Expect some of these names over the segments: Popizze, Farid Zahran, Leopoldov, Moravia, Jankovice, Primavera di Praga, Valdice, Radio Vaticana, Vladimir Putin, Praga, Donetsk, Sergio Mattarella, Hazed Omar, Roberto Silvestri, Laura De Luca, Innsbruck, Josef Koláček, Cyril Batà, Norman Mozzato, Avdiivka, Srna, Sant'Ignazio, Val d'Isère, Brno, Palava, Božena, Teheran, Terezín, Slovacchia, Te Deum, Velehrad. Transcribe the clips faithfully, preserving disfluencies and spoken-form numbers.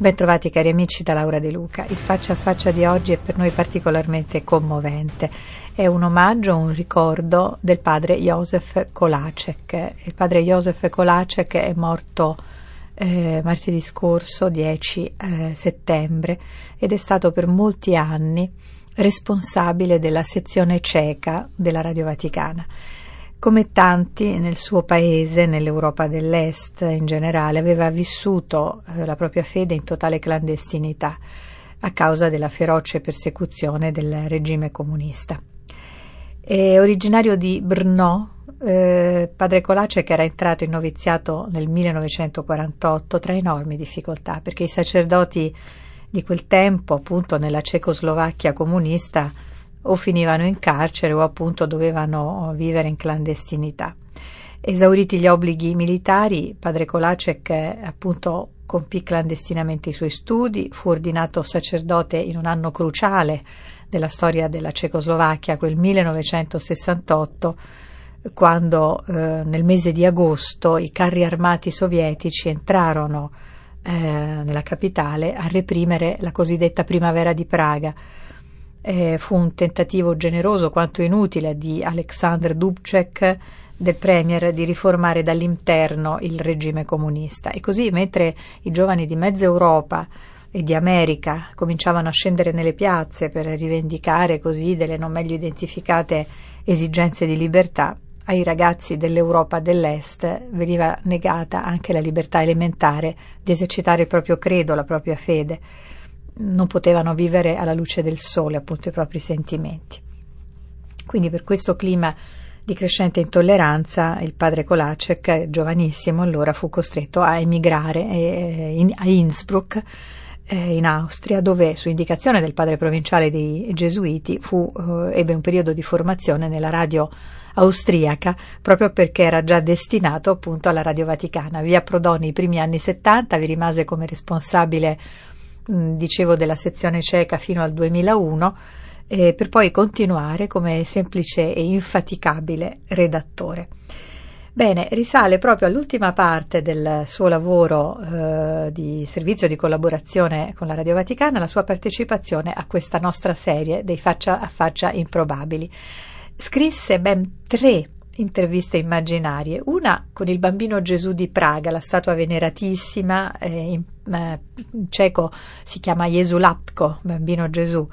Bentrovati cari amici da Laura De Luca. Il faccia a faccia di oggi è per noi particolarmente commovente. È un omaggio, un ricordo del padre Josef Koláček. Il padre Josef Koláček è morto eh, martedì scorso, dieci eh, settembre, ed è stato per molti anni responsabile della sezione ceca della Radio Vaticana. Come tanti nel suo paese, nell'Europa dell'Est in generale, aveva vissuto eh, la propria fede in totale clandestinità a causa della feroce persecuzione del regime comunista. È originario di Brno, eh, padre Koláček che era entrato in noviziato nel millenovecentoquarantotto tra enormi difficoltà, perché i sacerdoti di quel tempo, appunto nella Cecoslovacchia comunista, o finivano in carcere o appunto dovevano vivere in clandestinità. Esauriti gli obblighi militari, padre Koláček appunto compì clandestinamente i suoi studi, fu ordinato sacerdote in un anno cruciale della storia della Cecoslovacchia, quel millenovecentosessantotto, quando eh, nel mese di agosto i carri armati sovietici entrarono eh, nella capitale a reprimere la cosiddetta Primavera di Praga. Eh, fu un tentativo generoso quanto inutile di Aleksandr Dubček, del premier, di riformare dall'interno il regime comunista. E così, mentre i giovani di mezza Europa e di America cominciavano a scendere nelle piazze per rivendicare così delle non meglio identificate esigenze di libertà, ai ragazzi dell'Europa dell'Est veniva negata anche la libertà elementare di esercitare il proprio credo, la propria fede. Non potevano vivere alla luce del sole appunto i propri sentimenti. Quindi per questo clima di crescente intolleranza il padre Koláček, giovanissimo allora, fu costretto a emigrare eh, in, a Innsbruck eh, in Austria, dove su indicazione del padre provinciale dei Gesuiti fu, eh, ebbe un periodo di formazione nella radio austriaca, proprio perché era già destinato appunto alla Radio Vaticana. Vi approdò nei primi anni settanta, vi rimase come responsabile dicevo della sezione ceca fino al duemilauno, eh, per poi continuare come semplice e infaticabile redattore. Bene, risale proprio all'ultima parte del suo lavoro eh, di servizio di collaborazione con la Radio Vaticana la sua partecipazione a questa nostra serie dei faccia a faccia improbabili. Scrisse ben tre interviste immaginarie, una con il bambino Gesù di Praga, la statua veneratissima, eh, in, eh, in ceco si chiama Jesulátko, bambino Gesù,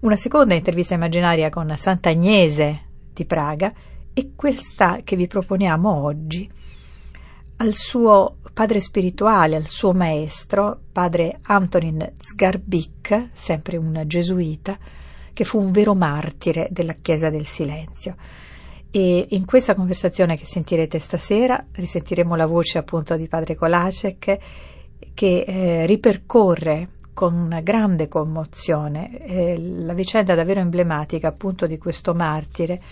una seconda intervista immaginaria con Sant'Agnese di Praga e questa che vi proponiamo oggi al suo padre spirituale, al suo maestro, padre Antonín Zgarbík, sempre un gesuita, che fu un vero martire della Chiesa del Silenzio. E in questa conversazione che sentirete stasera risentiremo la voce appunto di padre Koláček che eh, ripercorre con una grande commozione eh, la vicenda davvero emblematica appunto di questo martire,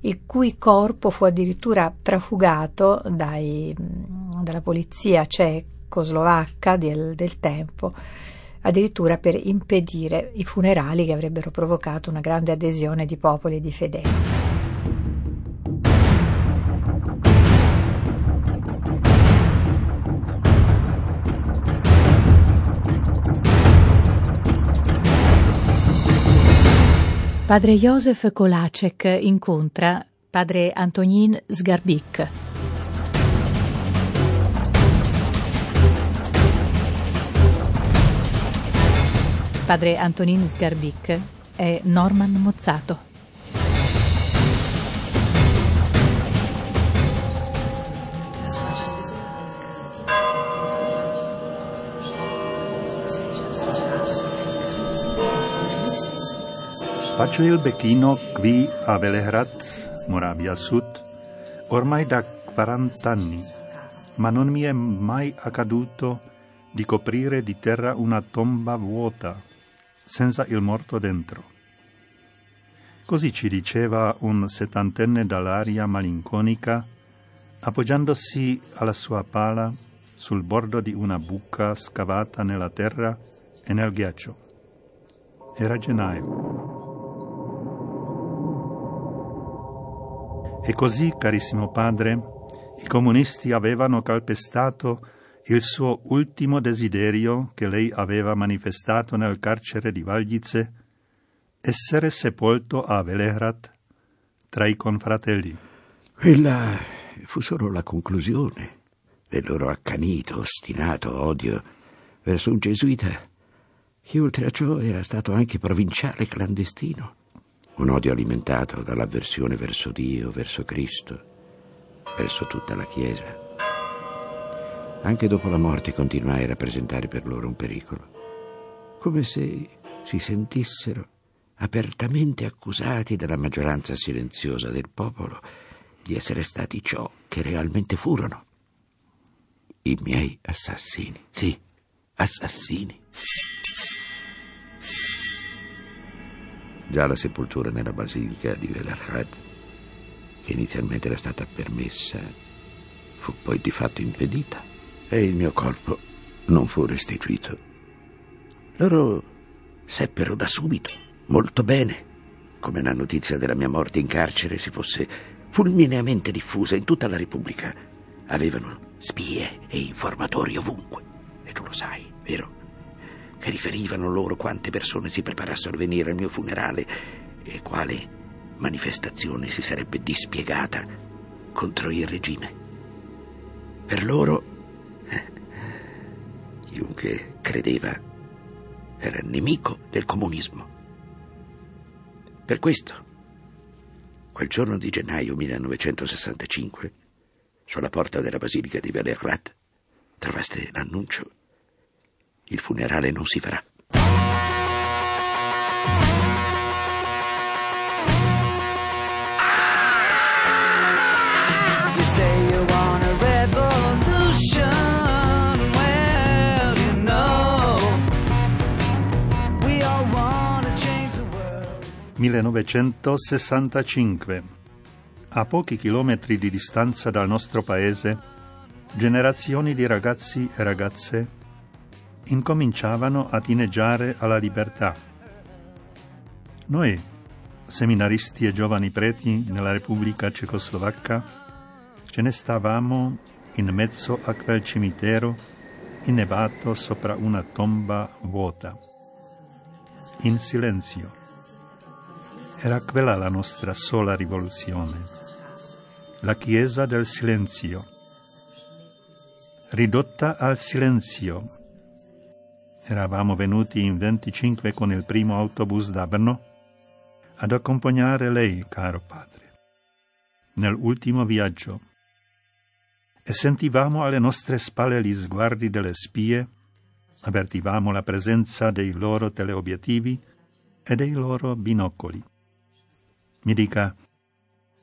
il cui corpo fu addirittura trafugato dai, dalla polizia cecoslovacca del, del tempo, addirittura per impedire i funerali che avrebbero provocato una grande adesione di popoli e di fedeli. Padre Josef Koláček incontra padre Antonín Zgarbík. Padre Antonín Zgarbík è Norman Mozzato. Faccio il becchino qui a Velehrad, Moravia Sud, ormai da quaranta anni, ma non mi è mai accaduto di coprire di terra una tomba vuota, senza il morto dentro. Così ci diceva un settantenne dall'aria malinconica, appoggiandosi alla sua pala sul bordo di una buca scavata nella terra e nel ghiaccio. Era gennaio. E così, carissimo padre, i comunisti avevano calpestato il suo ultimo desiderio che lei aveva manifestato nel carcere di Valdice, essere sepolto a Velehrad tra i confratelli. Quella fu solo la conclusione del loro accanito, ostinato odio verso un gesuita che oltre a ciò era stato anche provinciale clandestino. Un odio alimentato dall'avversione verso Dio, verso Cristo, verso tutta la Chiesa. Anche dopo la morte continuai a rappresentare per loro un pericolo, come se si sentissero apertamente accusati dalla maggioranza silenziosa del popolo di essere stati ciò che realmente furono. I miei assassini, sì, assassini. Già la sepoltura nella basilica di Velehrad, che inizialmente era stata permessa, fu poi di fatto impedita e il mio corpo non fu restituito. Loro seppero da subito, molto bene, come la notizia della mia morte in carcere si fosse fulmineamente diffusa in tutta la Repubblica. Avevano spie e informatori ovunque, e tu lo sai, vero? Che riferivano loro quante persone si preparassero a venire al mio funerale e quale manifestazione si sarebbe dispiegata contro il regime. Per loro, chiunque credeva era nemico del comunismo. Per questo, quel giorno di gennaio millenovecentosessantacinque, sulla porta della basilica di Velehrad, trovaste l'annuncio: il funerale non si farà. millenovecentosessantacinque. A pochi chilometri di distanza dal nostro paese, generazioni di ragazzi e ragazze incominciavano a tineggiare alla libertà. Noi, seminaristi e giovani preti nella Repubblica Cecoslovacca, ce ne stavamo in mezzo a quel cimitero innevato sopra una tomba vuota, in silenzio. Era quella la nostra sola rivoluzione, la Chiesa del silenzio, ridotta al silenzio. Eravamo venuti in venticinque con il primo autobus da Brno ad accompagnare lei, caro padre, nell'ultimo viaggio, e sentivamo alle nostre spalle gli sguardi delle spie, avvertivamo la presenza dei loro teleobiettivi e dei loro binocoli. Mi dica,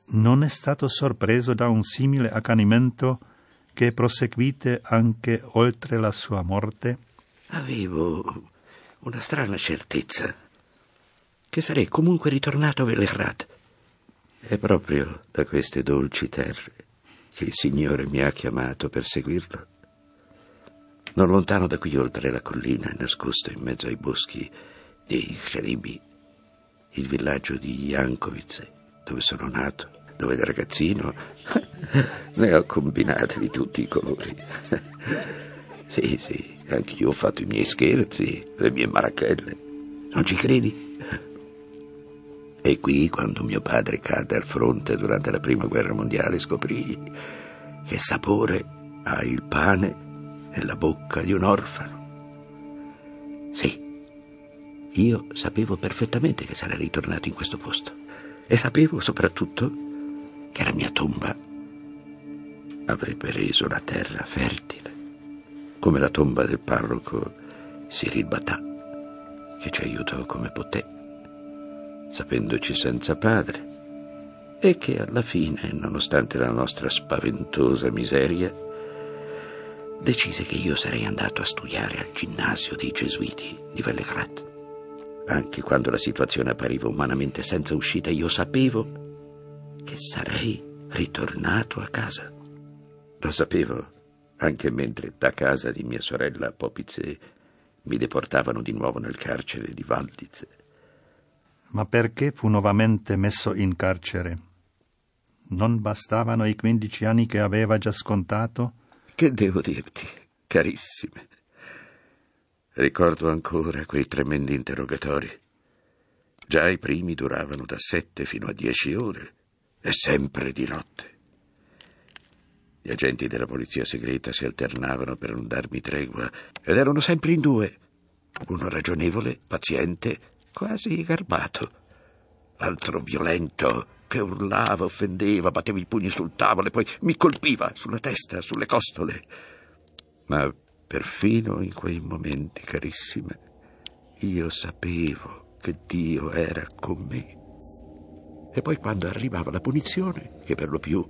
non è stato sorpreso da un simile accanimento che proseguite anche oltre la sua morte? Avevo una strana certezza che sarei comunque ritornato a Velehrad. È proprio da queste dolci terre che il Signore mi ha chiamato per seguirlo. Non lontano da qui, oltre la collina, nascosto in mezzo ai boschi dei Xeribi, il villaggio di Jankovice, dove sono nato, dove da ragazzino ne ho combinate di tutti i colori. Sì, sì, anche io ho fatto i miei scherzi, le mie marachelle. Non ci credi? E qui, quando mio padre cadde al fronte durante la prima guerra mondiale, scoprì che sapore ha il pane nella bocca di un orfano. Sì. Io sapevo perfettamente che sarei ritornato in questo posto e sapevo soprattutto che la mia tomba avrebbe reso la terra fertile, come la tomba del parroco Cyril Batà, che ci aiutò come poté, sapendoci senza padre, e che alla fine, nonostante la nostra spaventosa miseria, decise che io sarei andato a studiare al ginnasio dei Gesuiti di Velehrad. Anche quando la situazione appariva umanamente senza uscita, io sapevo che sarei ritornato a casa. Lo sapevo anche mentre da casa di mia sorella a Popizze mi deportavano di nuovo nel carcere di Valdice. Ma perché fu nuovamente messo in carcere? Non bastavano i quindici anni che aveva già scontato? Che devo dirti, carissime? Ricordo ancora quei tremendi interrogatori. Già i primi duravano da sette fino a dieci ore, e sempre di notte. Gli agenti della polizia segreta si alternavano per non darmi tregua, ed erano sempre in due. Uno ragionevole, paziente, quasi garbato. L'altro violento, che urlava, offendeva, batteva i pugni sul tavolo e poi mi colpiva sulla testa, sulle costole. Ma perfino in quei momenti, carissime, io sapevo che Dio era con me. E poi quando arrivava la punizione, che per lo più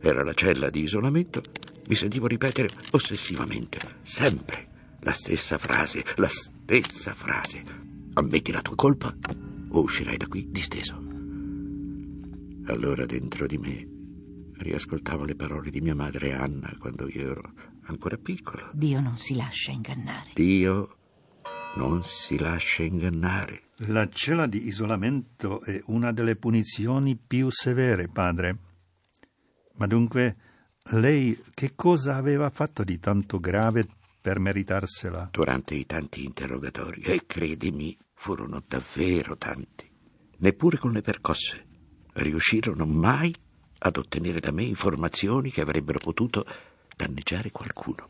era la cella di isolamento, mi sentivo ripetere ossessivamente, sempre, la stessa frase, la stessa frase. Ammetti la tua colpa o uscirai da qui disteso. Allora dentro di me riascoltavo le parole di mia madre Anna quando io ero ancora piccolo. Dio non si lascia ingannare. Dio non si lascia ingannare. La cella di isolamento è una delle punizioni più severe, padre. Ma dunque, lei che cosa aveva fatto di tanto grave per meritarsela? Durante i tanti interrogatori, e credimi, furono davvero tanti, neppure con le percosse riuscirono mai ad ottenere da me informazioni che avrebbero potuto danneggiare qualcuno.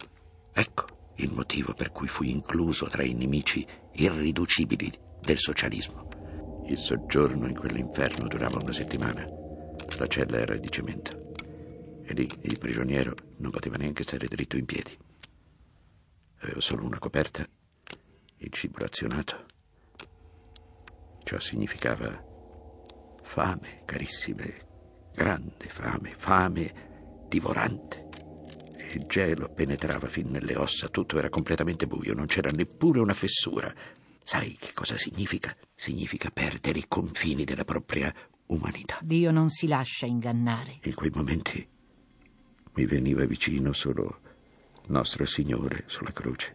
Ecco il motivo per cui fui incluso tra i nemici irriducibili del socialismo. Il soggiorno in quell'inferno durava una settimana. La cella era di cemento. E lì il prigioniero non poteva neanche stare dritto in piedi. Avevo solo una coperta, il cibo razionato. Ciò significava fame, carissime, grande fame, fame divorante. Il gelo penetrava fin nelle ossa, tutto era completamente buio, non c'era neppure una fessura. Sai che cosa significa? Significa perdere i confini della propria umanità. Dio non si lascia ingannare. In quei momenti mi veniva vicino solo Nostro Signore sulla croce.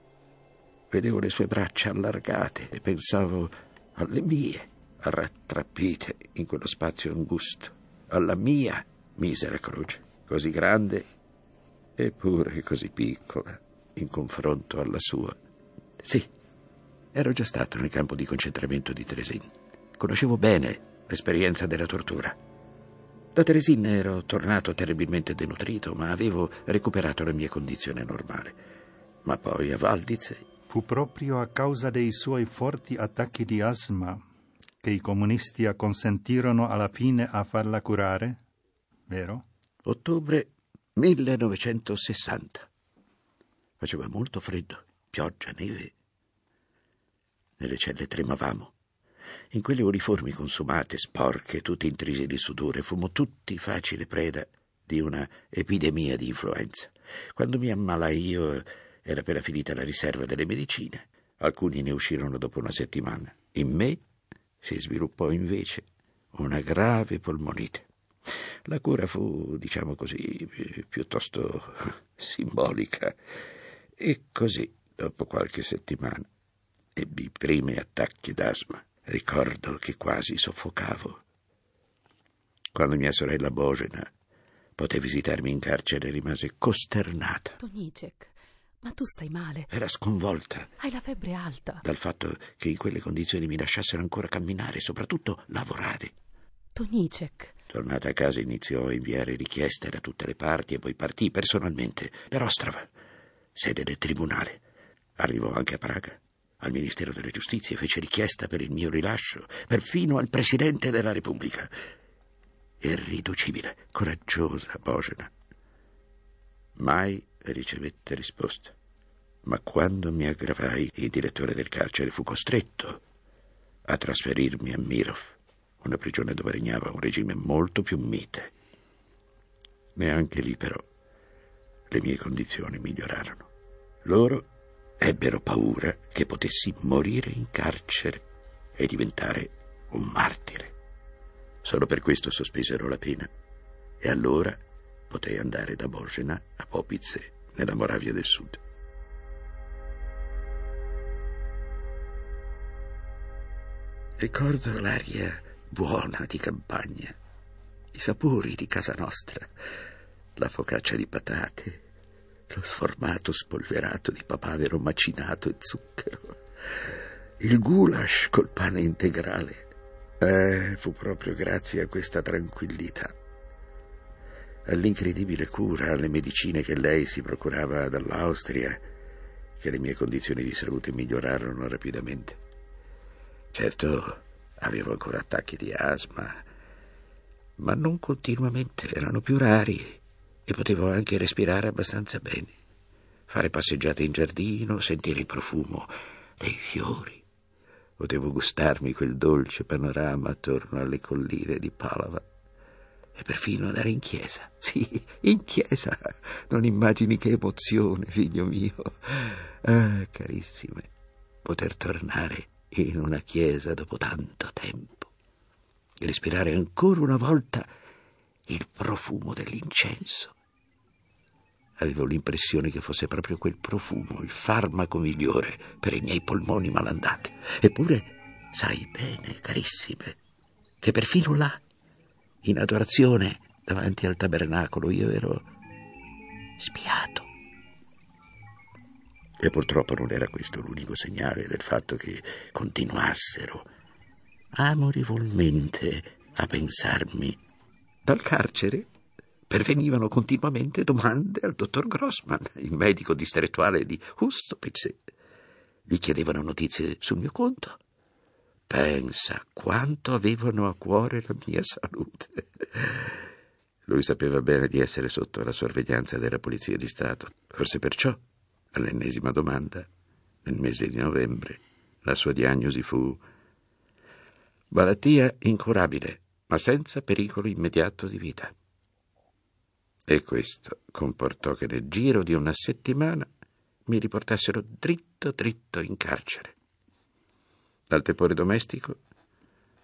Vedevo le sue braccia allargate e pensavo alle mie, rattrappite in quello spazio angusto, alla mia misera croce, così grande eppure così piccola in confronto alla sua. Sì, ero già stato nel campo di concentramento di Terezín. Conoscevo bene l'esperienza della tortura. Da Terezín ero tornato terribilmente denutrito, ma avevo recuperato la mia condizione normale. Ma poi a Valdice fu proprio a causa dei suoi forti attacchi di asma che i comunisti acconsentirono alla fine a farla curare, vero? Ottobre millenovecentosessanta. Faceva molto freddo, pioggia, neve. Nelle celle tremavamo. In quelle uniformi consumate, sporche, tutte intrise di sudore, fummo tutti facile preda di una epidemia di influenza. Quando mi ammalai io era appena finita la riserva delle medicine. Alcuni ne uscirono dopo una settimana. In me si sviluppò invece una grave polmonite. La cura fu, diciamo così, piuttosto simbolica. E così, dopo qualche settimana, ebbi i primi attacchi d'asma. Ricordo che quasi soffocavo. Quando mia sorella Božena poté visitarmi in carcere rimase costernata. Toníček, ma tu stai male. Era sconvolta. Hai la febbre alta. Dal fatto che in quelle condizioni mi lasciassero ancora camminare e soprattutto lavorare. Toníček. Tornata a casa iniziò a inviare richieste da tutte le parti e poi partì personalmente per Ostrava, sede del tribunale. Arrivò anche a Praga. Al Ministero della Giustizia fece richiesta per il mio rilascio, perfino al Presidente della Repubblica. Irriducibile, coraggiosa Božena. Mai ricevette risposta. Ma quando mi aggravai, il direttore del carcere fu costretto a trasferirmi a Mirov, una prigione dove regnava un regime molto più mite. Neanche lì, però, le mie condizioni migliorarono. Loro ebbero paura che potessi morire in carcere e diventare un martire. Solo per questo sospesero la pena. E allora potei andare da Božena a Popizze, nella Moravia del Sud. Ricordo l'aria buona di campagna, i sapori di casa nostra, la focaccia di patate, lo sformato spolverato di papavero macinato e zucchero, il goulash col pane integrale. Eh, fu proprio grazie a questa tranquillità, all'incredibile cura, alle medicine che lei si procurava dall'Austria, che le mie condizioni di salute migliorarono rapidamente. Certo, avevo ancora attacchi di asma, ma non continuamente, erano più rari e potevo anche respirare abbastanza bene, fare passeggiate in giardino, sentire il profumo dei fiori. Potevo gustarmi quel dolce panorama attorno alle colline di Palava e perfino andare in chiesa. Sì, in chiesa! Non immagini che emozione, figlio mio! Ah, carissime, poter tornare in una chiesa dopo tanto tempo e respirare ancora una volta il profumo dell'incenso. Avevo l'impressione che fosse proprio quel profumo il farmaco migliore per i miei polmoni malandati. Eppure sai bene, carissime, che perfino là, in adorazione davanti al tabernacolo, io ero spiato. E purtroppo non era questo l'unico segnale del fatto che continuassero amorevolmente a pensarmi. Dal carcere pervenivano continuamente domande al dottor Grossman, il medico distrettuale di Hustopeče. Gli chiedevano notizie sul mio conto. Pensa quanto avevano a cuore la mia salute. Lui sapeva bene di essere sotto la sorveglianza della Polizia di Stato. Forse perciò, all'ennesima domanda, nel mese di novembre, la sua diagnosi fu malattia incurabile, ma senza pericolo immediato di vita. E questo comportò che nel giro di una settimana mi riportassero dritto dritto in carcere. Dal tepore domestico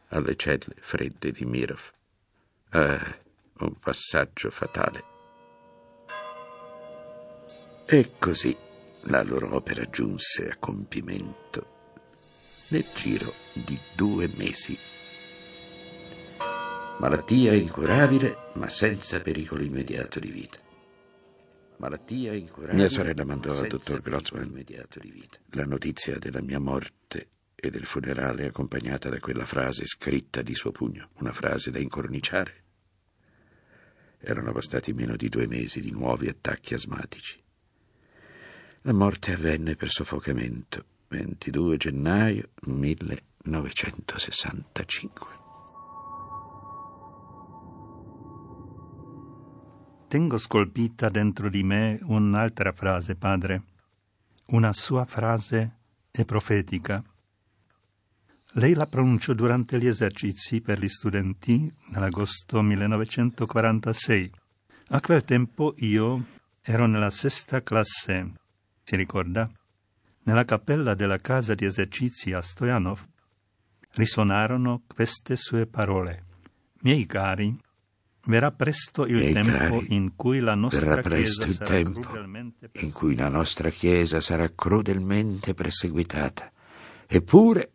alle celle fredde di Mirov. Ah, un passaggio fatale. E così la loro opera giunse a compimento nel giro di due mesi. Malattia incurabile, ma senza pericolo immediato di vita. Malattia incurabile. Mia sorella mandò al dottor Grossman la notizia della mia morte e del funerale, accompagnata da quella frase scritta di suo pugno, una frase da incorniciare. Erano bastati meno di due mesi di nuovi attacchi asmatici. La morte avvenne per soffocamento, ventidue gennaio millenovecentosessantacinque. Tengo scolpita dentro di me un'altra frase, padre. Una sua frase è profetica. Lei la pronunciò durante gli esercizi per gli studenti nell'agosto millenovecentoquarantasei. A quel tempo io ero nella sesta classe, si ricorda? Nella cappella della casa di esercizi a Stoyanov risuonarono queste sue parole. Miei cari, verrà presto il Miei tempo cari, in cui la nostra chiesa sarà tempo crudelmente perseguitata. in cui la nostra chiesa sarà crudelmente perseguitata. Eppure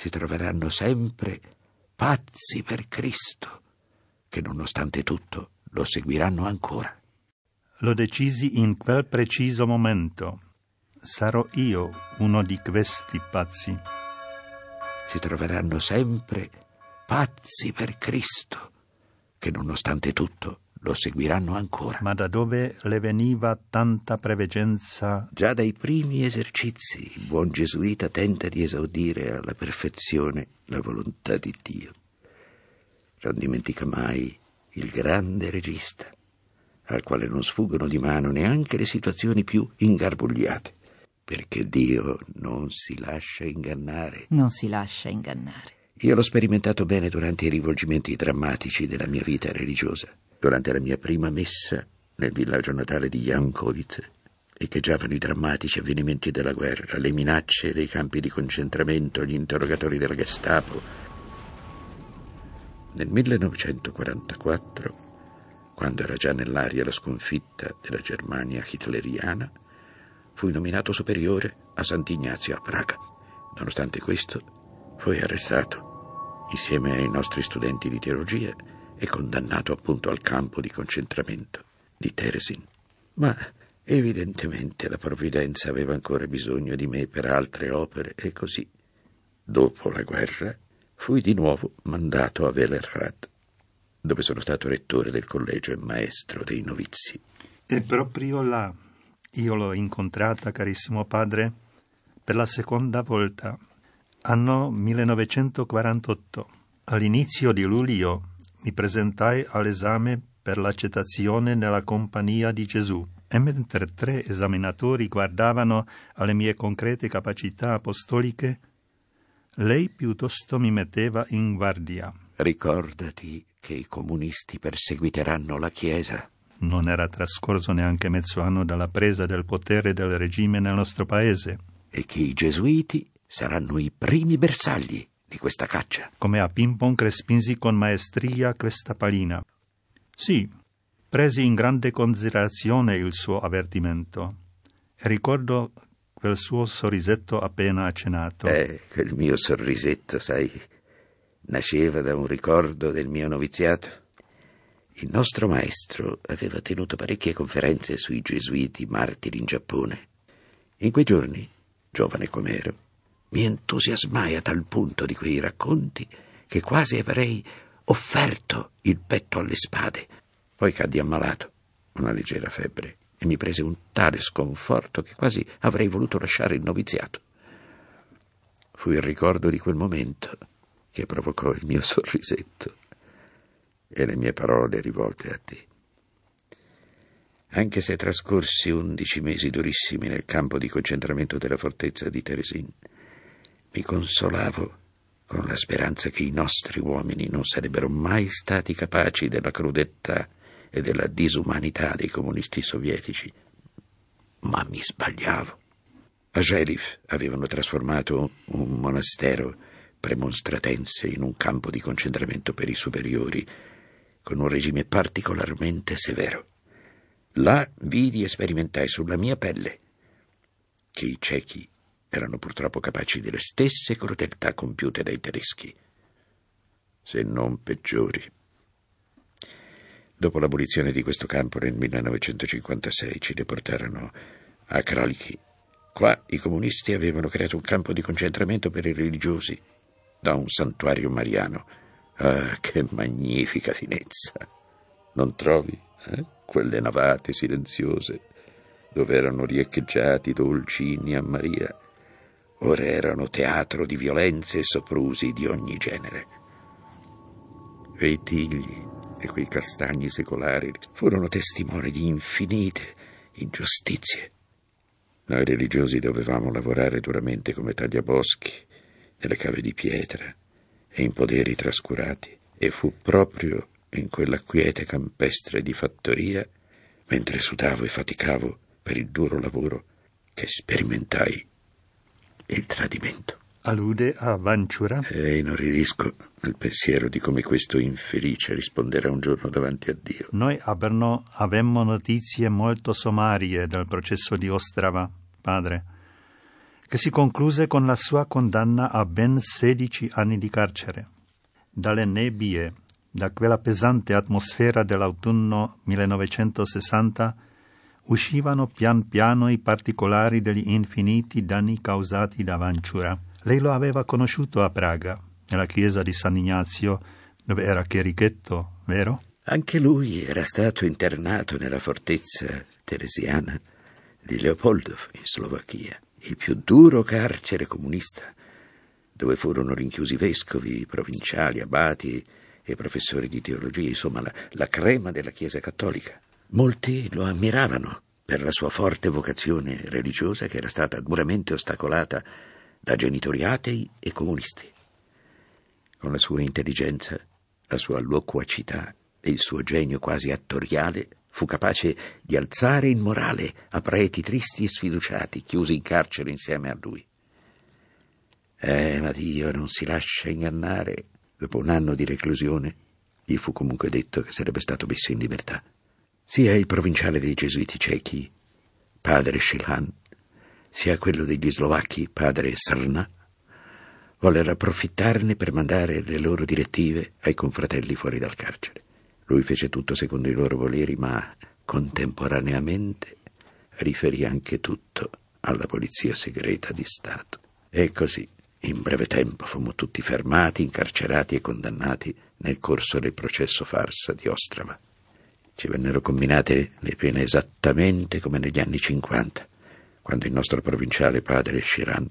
si troveranno sempre pazzi per Cristo che nonostante tutto lo seguiranno ancora. Lo decisi in quel preciso momento. Sarò io uno di questi pazzi. Si troveranno sempre pazzi per Cristo che nonostante tutto lo seguiranno ancora. Ma da dove le veniva tanta preveggenza? Già dai primi esercizi il buon gesuita tenta di esaudire alla perfezione la volontà di Dio. Non dimentica mai il grande regista, al quale non sfuggono di mano neanche le situazioni più ingarbugliate, perché Dio non si lascia ingannare. Non si lascia ingannare. Io l'ho sperimentato bene durante i rivolgimenti drammatici della mia vita religiosa. Durante la mia prima messa nel villaggio natale di Jankovice, e che già per i drammatici avvenimenti della guerra, le minacce dei campi di concentramento, gli interrogatori della Gestapo. Nel millenovecentoquarantaquattro, quando era già nell'aria la sconfitta della Germania hitleriana, fu nominato superiore a Sant'Ignazio a Praga. Nonostante questo, fu arrestato insieme ai nostri studenti di teologia e condannato appunto al campo di concentramento di Terezín. Ma evidentemente la provvidenza aveva ancora bisogno di me per altre opere e così, dopo la guerra, fui di nuovo mandato a Velehrad, dove sono stato rettore del collegio e maestro dei novizi. E proprio là io l'ho incontrata, carissimo padre, per la seconda volta, anno millenovecentoquarantotto. All'inizio di luglio mi presentai all'esame per l'accettazione nella compagnia di Gesù, e mentre tre esaminatori guardavano alle mie concrete capacità apostoliche, lei piuttosto mi metteva in guardia. Ricordati che i comunisti perseguiteranno la Chiesa. Non era trascorso neanche mezzo anno dalla presa del potere del regime nel nostro paese. E che i gesuiti saranno i primi bersagli di questa caccia. Come a ping pong respinsi con maestria questa pallina. Sì, presi in grande considerazione il suo avvertimento. E ricordo quel suo sorrisetto appena accennato. Eh, quel mio sorrisetto, sai, nasceva da un ricordo del mio noviziato. Il nostro maestro aveva tenuto parecchie conferenze sui gesuiti martiri in Giappone. In quei giorni, giovane com'ero, mi entusiasmai a tal punto di quei racconti che quasi avrei offerto il petto alle spade. Poi caddi ammalato, una leggera febbre, e mi prese un tale sconforto che quasi avrei voluto lasciare il noviziato. Fu il ricordo di quel momento che provocò il mio sorrisetto e le mie parole rivolte a te. Anche se trascorsi undici mesi durissimi nel campo di concentramento della fortezza di Terezín, mi consolavo con la speranza che i nostri uomini non sarebbero mai stati capaci della crudeltà e della disumanità dei comunisti sovietici. Ma mi sbagliavo. A Zelif avevano trasformato un monastero premonstratense in un campo di concentramento per i superiori, con un regime particolarmente severo. Là vidi e sperimentai sulla mia pelle che i cechi erano purtroppo capaci delle stesse crudeltà compiute dai tedeschi, se non peggiori. Dopo l'abolizione di questo campo nel millenovecentocinquantasei ci deportarono a Kralíky. Qua i comunisti avevano creato un campo di concentramento per i religiosi da un santuario mariano. Ah, che magnifica finezza! Non trovi, eh? Quelle navate silenziose dove erano riecheggiati dolcini a Maria. Ora erano teatro di violenze e soprusi di ogni genere. Quei tigli e quei castagni secolari furono testimoni di infinite ingiustizie. Noi religiosi dovevamo lavorare duramente come tagliaboschi, nelle cave di pietra e in poderi trascurati, e fu proprio in quella quiete campestre di fattoria, mentre sudavo e faticavo per il duro lavoro, che sperimentai il tradimento. Allude a Vanciura? E inorridisco al pensiero di come questo infelice risponderà un giorno davanti a Dio. Noi a Brno avemmo notizie molto sommarie del processo di Ostrava, padre, che si concluse con la sua condanna a ben sedici anni di carcere. Dalle nebbie, da quella pesante atmosfera dell'autunno millenovecentosessanta, uscivano pian piano i particolari degli infiniti danni causati da Vanciura. Lei lo aveva conosciuto a Praga, nella chiesa di Sant'Ignazio, dove era cherichetto, vero? Anche lui era stato internato nella fortezza teresiana di Leopoldov, in Slovacchia, il più duro carcere comunista, dove furono rinchiusi vescovi, provinciali, abati e professori di teologia, insomma la, la crema della Chiesa cattolica. Molti lo ammiravano per la sua forte vocazione religiosa, che era stata duramente ostacolata da genitori atei e comunisti. Con la sua intelligenza, la sua loquacità e il suo genio quasi attoriale, Fu capace di alzare in morale a preti tristi e sfiduciati, chiusi in carcere insieme a lui. Eh, ma Dio non si lascia ingannare. Dopo un anno di reclusione, gli fu comunque detto che sarebbe stato messo in libertà. Sia il provinciale dei gesuiti cechi, padre Šilhan, sia quello degli slovacchi, padre Srna, vollero approfittarne per mandare le loro direttive ai confratelli fuori dal carcere. Lui fece tutto secondo i loro voleri, ma contemporaneamente riferì anche tutto alla polizia segreta di Stato. E così, in breve tempo, fummo tutti fermati, incarcerati e condannati nel corso del processo farsa di Ostrava. Ci vennero comminate le pene esattamente come negli anni cinquanta, quando il nostro provinciale padre Šilhan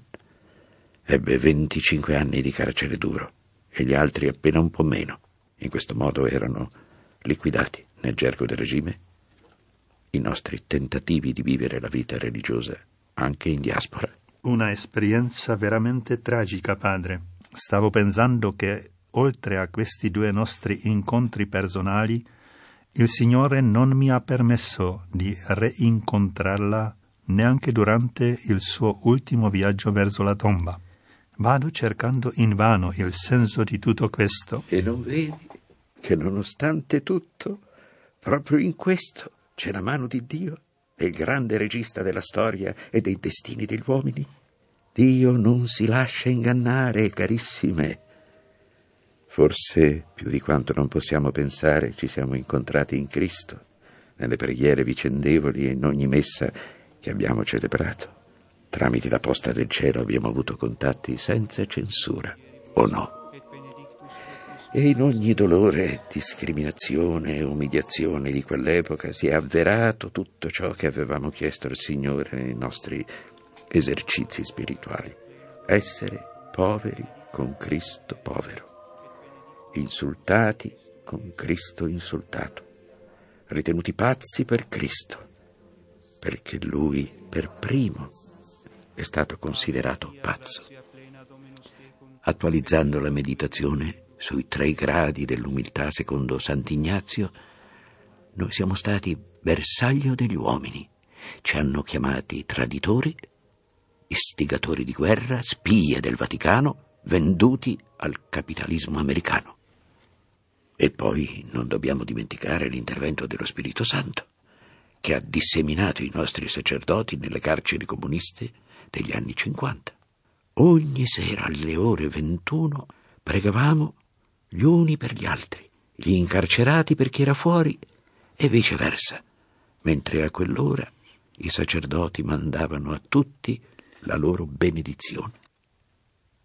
ebbe venticinque anni di carcere duro e gli altri appena un po' meno. In questo modo erano liquidati, nel gergo del regime, i nostri tentativi di vivere la vita religiosa anche in diaspora. Una esperienza veramente tragica, padre. Stavo pensando che, oltre a questi due nostri incontri personali, il Signore non mi ha permesso di reincontrarla neanche durante il suo ultimo viaggio verso la tomba. Vado cercando invano il senso di tutto questo. E non vedi che nonostante tutto, proprio in questo c'è la mano di Dio, del grande regista della storia e dei destini degli uomini? Dio non si lascia ingannare, carissime. Forse più di quanto non possiamo pensare ci siamo incontrati in Cristo, nelle preghiere vicendevoli e in ogni messa che abbiamo celebrato. Tramite la posta del cielo abbiamo avuto contatti senza censura, o no? E in ogni dolore, discriminazione e umiliazione di quell'epoca si è avverato tutto ciò che avevamo chiesto al Signore nei nostri esercizi spirituali. Essere poveri con Cristo povero, insultati con Cristo insultato, ritenuti pazzi per Cristo, perché Lui per primo è stato considerato pazzo. Attualizzando la meditazione sui tre gradi dell'umiltà secondo Sant'Ignazio, noi siamo stati bersaglio degli uomini. Ci hanno chiamati traditori, istigatori di guerra, spie del Vaticano, venduti al capitalismo americano. E poi non dobbiamo dimenticare l'intervento dello Spirito Santo, che ha disseminato i nostri sacerdoti nelle carceri comuniste degli anni cinquanta. Ogni sera alle ore ventuno pregavamo gli uni per gli altri, gli incarcerati per chi era fuori e viceversa, mentre a quell'ora i sacerdoti mandavano a tutti la loro benedizione.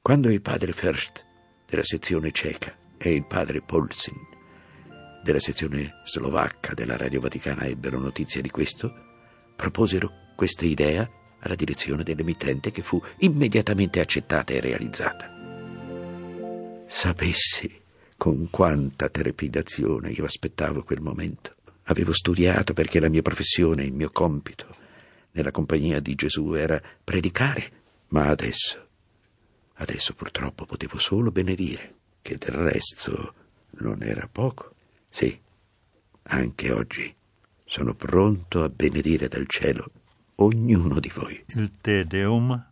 Quando il padre First della sezione ceca e il padre Polsin della sezione slovacca della Radio Vaticana ebbero notizia di questo, proposero questa idea alla direzione dell'emittente, che fu immediatamente accettata e realizzata. Sapessi con quanta trepidazione io aspettavo quel momento. Avevo studiato perché la mia professione, il mio compito nella compagnia di Gesù era predicare, ma adesso, adesso purtroppo potevo solo benedire, che del resto non era poco. Sì, anche oggi sono pronto a benedire dal cielo ognuno di voi. Il Te Deum,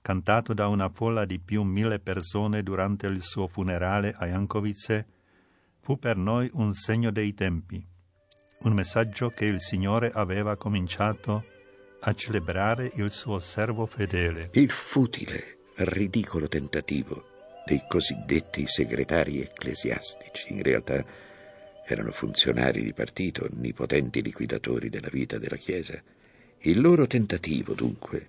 cantato da una folla di più mille persone durante il suo funerale a Jankovice, fu per noi un segno dei tempi, un messaggio che il Signore aveva cominciato a celebrare il suo servo fedele. Il futile, ridicolo tentativo dei cosiddetti segretari ecclesiastici, in realtà erano funzionari di partito, onnipotenti liquidatori della vita della Chiesa. Il loro tentativo, dunque,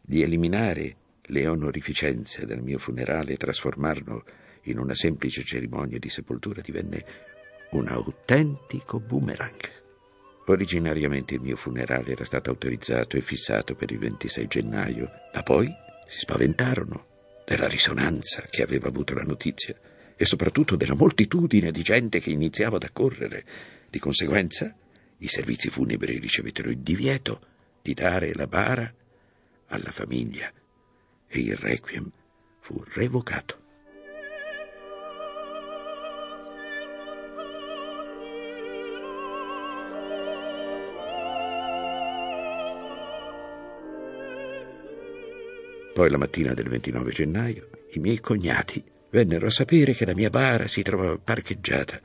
di eliminare le onorificenze dal mio funerale e trasformarlo in una semplice cerimonia di sepoltura divenne un autentico boomerang. Originariamente il mio funerale era stato autorizzato e fissato per il ventisei gennaio, ma poi si spaventarono della risonanza che aveva avuto la notizia e soprattutto della moltitudine di gente che iniziava ad accorrere. Di conseguenza, i servizi funebri ricevettero il divieto di dare la bara alla famiglia e il requiem fu revocato. Poi la mattina del ventinove gennaio i miei cognati vennero a sapere che la mia bara si trovava parcheggiata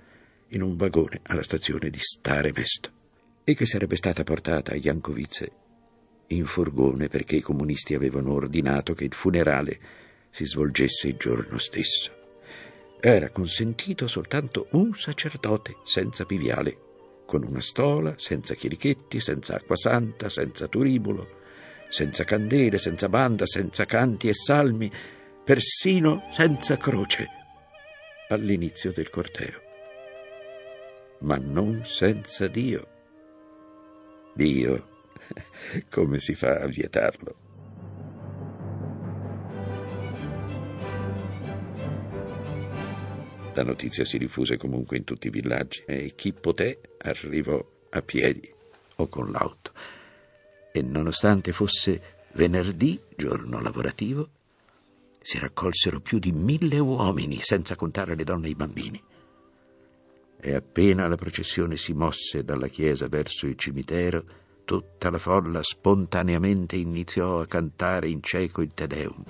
in un vagone alla stazione di Stare Mesto e che sarebbe stata portata a Jankovice in furgone perché i comunisti avevano ordinato che il funerale si svolgesse il giorno stesso. Era consentito soltanto un sacerdote senza piviale, con una stola, senza chierichetti, senza acqua santa, senza turibolo, senza candele, senza banda, senza canti e salmi, persino senza croce, all'inizio del corteo. Ma non senza Dio. Dio, come si fa a vietarlo? La notizia si diffuse comunque in tutti i villaggi e chi poté arrivò a piedi o con l'auto. E nonostante fosse venerdì, giorno lavorativo, si raccolsero più di mille uomini, senza contare le donne e i bambini. E appena la processione si mosse dalla chiesa verso il cimitero, tutta la folla spontaneamente iniziò a cantare in ceco il Te Deum.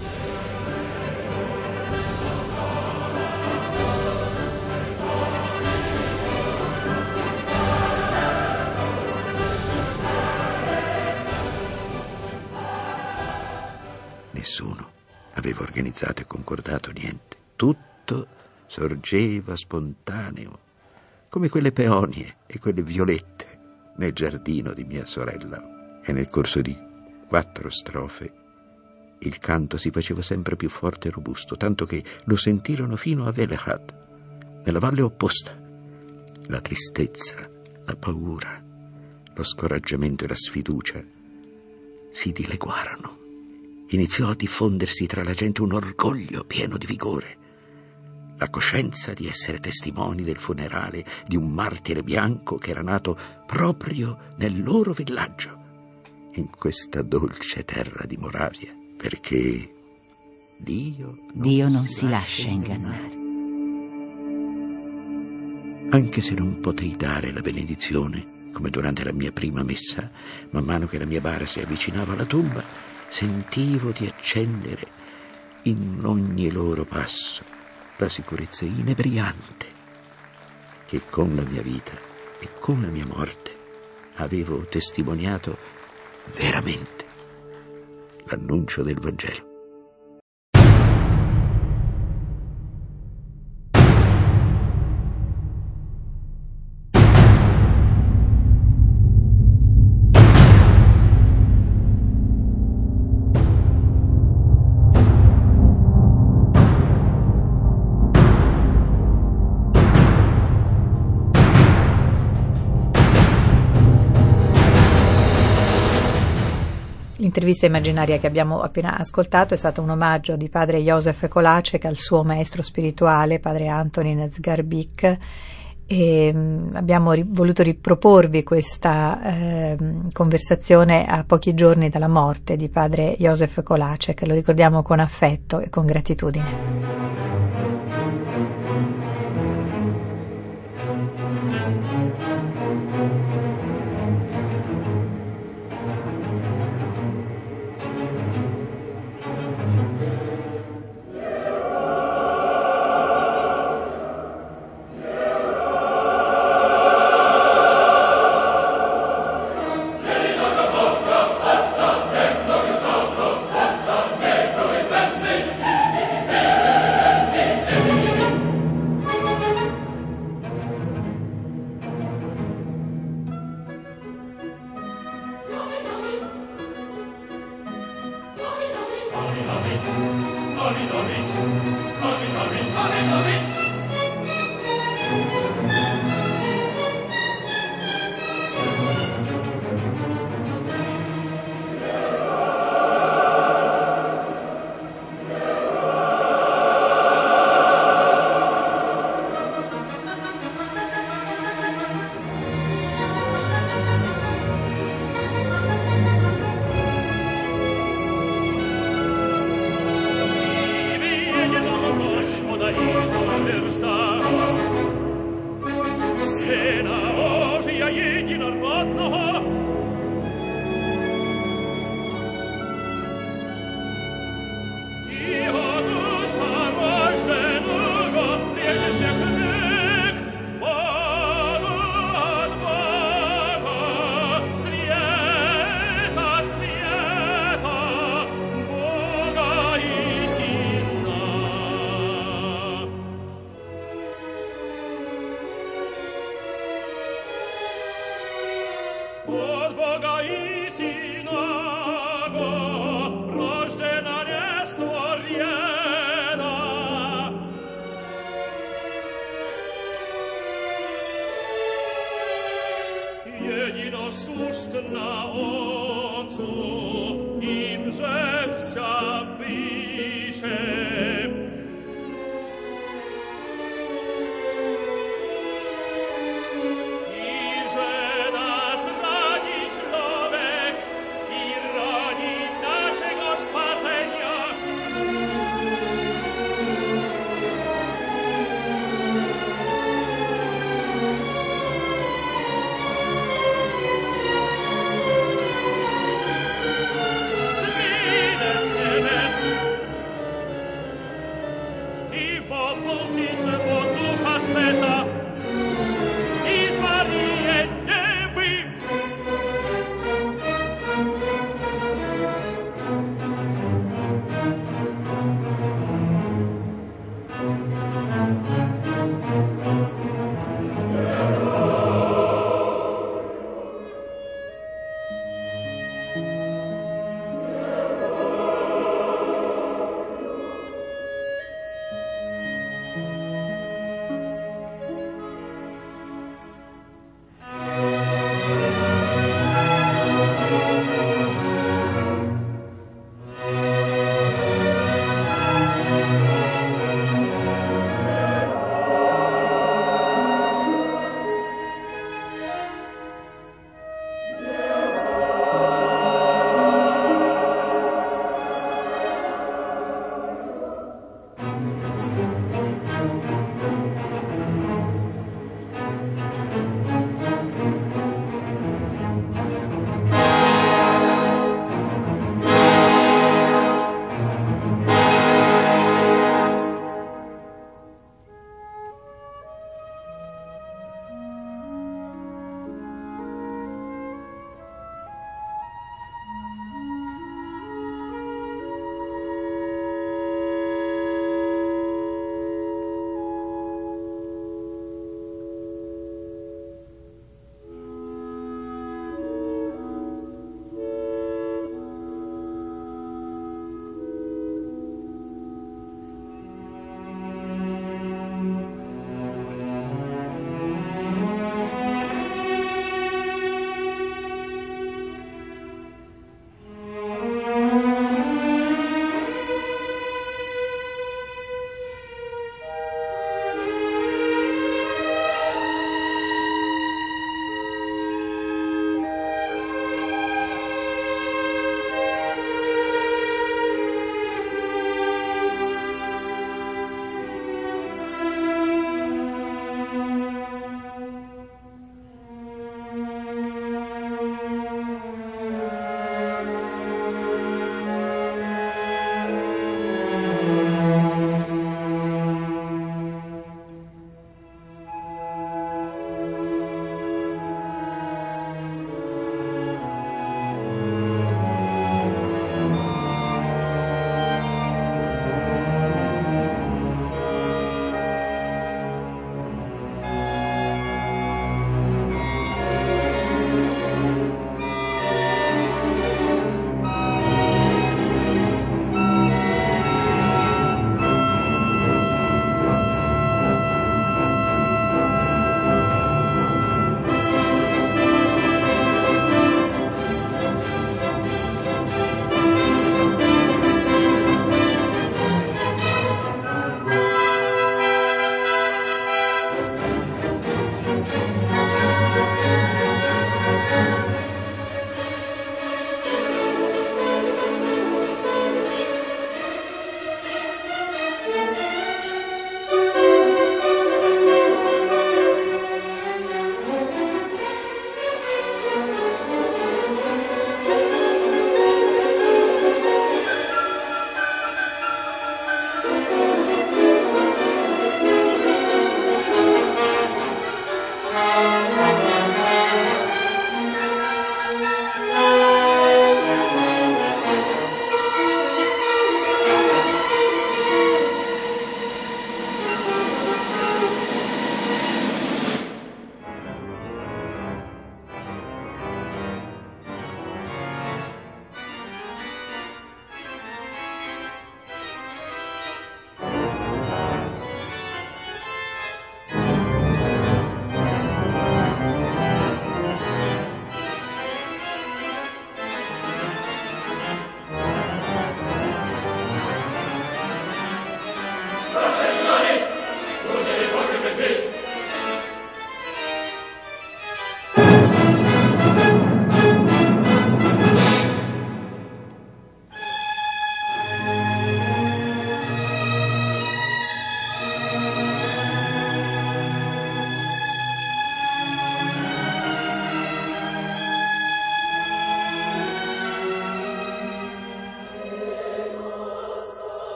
Nessuno aveva organizzato e concordato niente. Tutto sorgeva spontaneo, come quelle peonie e quelle violette nel giardino di mia sorella. E nel corso di quattro strofe il canto si faceva sempre più forte e robusto, tanto che lo sentirono fino a Velehrad, nella valle opposta. La tristezza, la paura, lo scoraggiamento e la sfiducia si dileguarono. Iniziò a diffondersi tra la gente un orgoglio pieno di vigore, la coscienza di essere testimoni del funerale di un martire bianco che era nato proprio nel loro villaggio, in questa dolce terra di Moravia, perché Dio non, Dio non si lascia ingannare. Anche se non potei dare la benedizione, come durante la mia prima messa, man mano che la mia bara si avvicinava alla tomba, sentivo di accendere in ogni loro passo la sicurezza inebriante che con la mia vita e con la mia morte avevo testimoniato veramente l'annuncio del Vangelo. L'intervista immaginaria che abbiamo appena ascoltato è stata un omaggio di padre Josef Koláček al suo maestro spirituale, padre Antonín Zgarbík, e abbiamo ri- voluto riproporvi questa eh, conversazione a pochi giorni dalla morte di padre Josef Koláček. Lo ricordiamo con affetto e con gratitudine.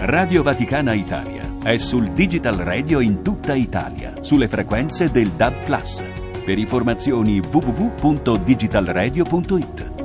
Radio Vaticana Italia è sul Digital Radio in tutta Italia, sulle frequenze del D A B plus. Per informazioni w w w punto digital radio punto i t.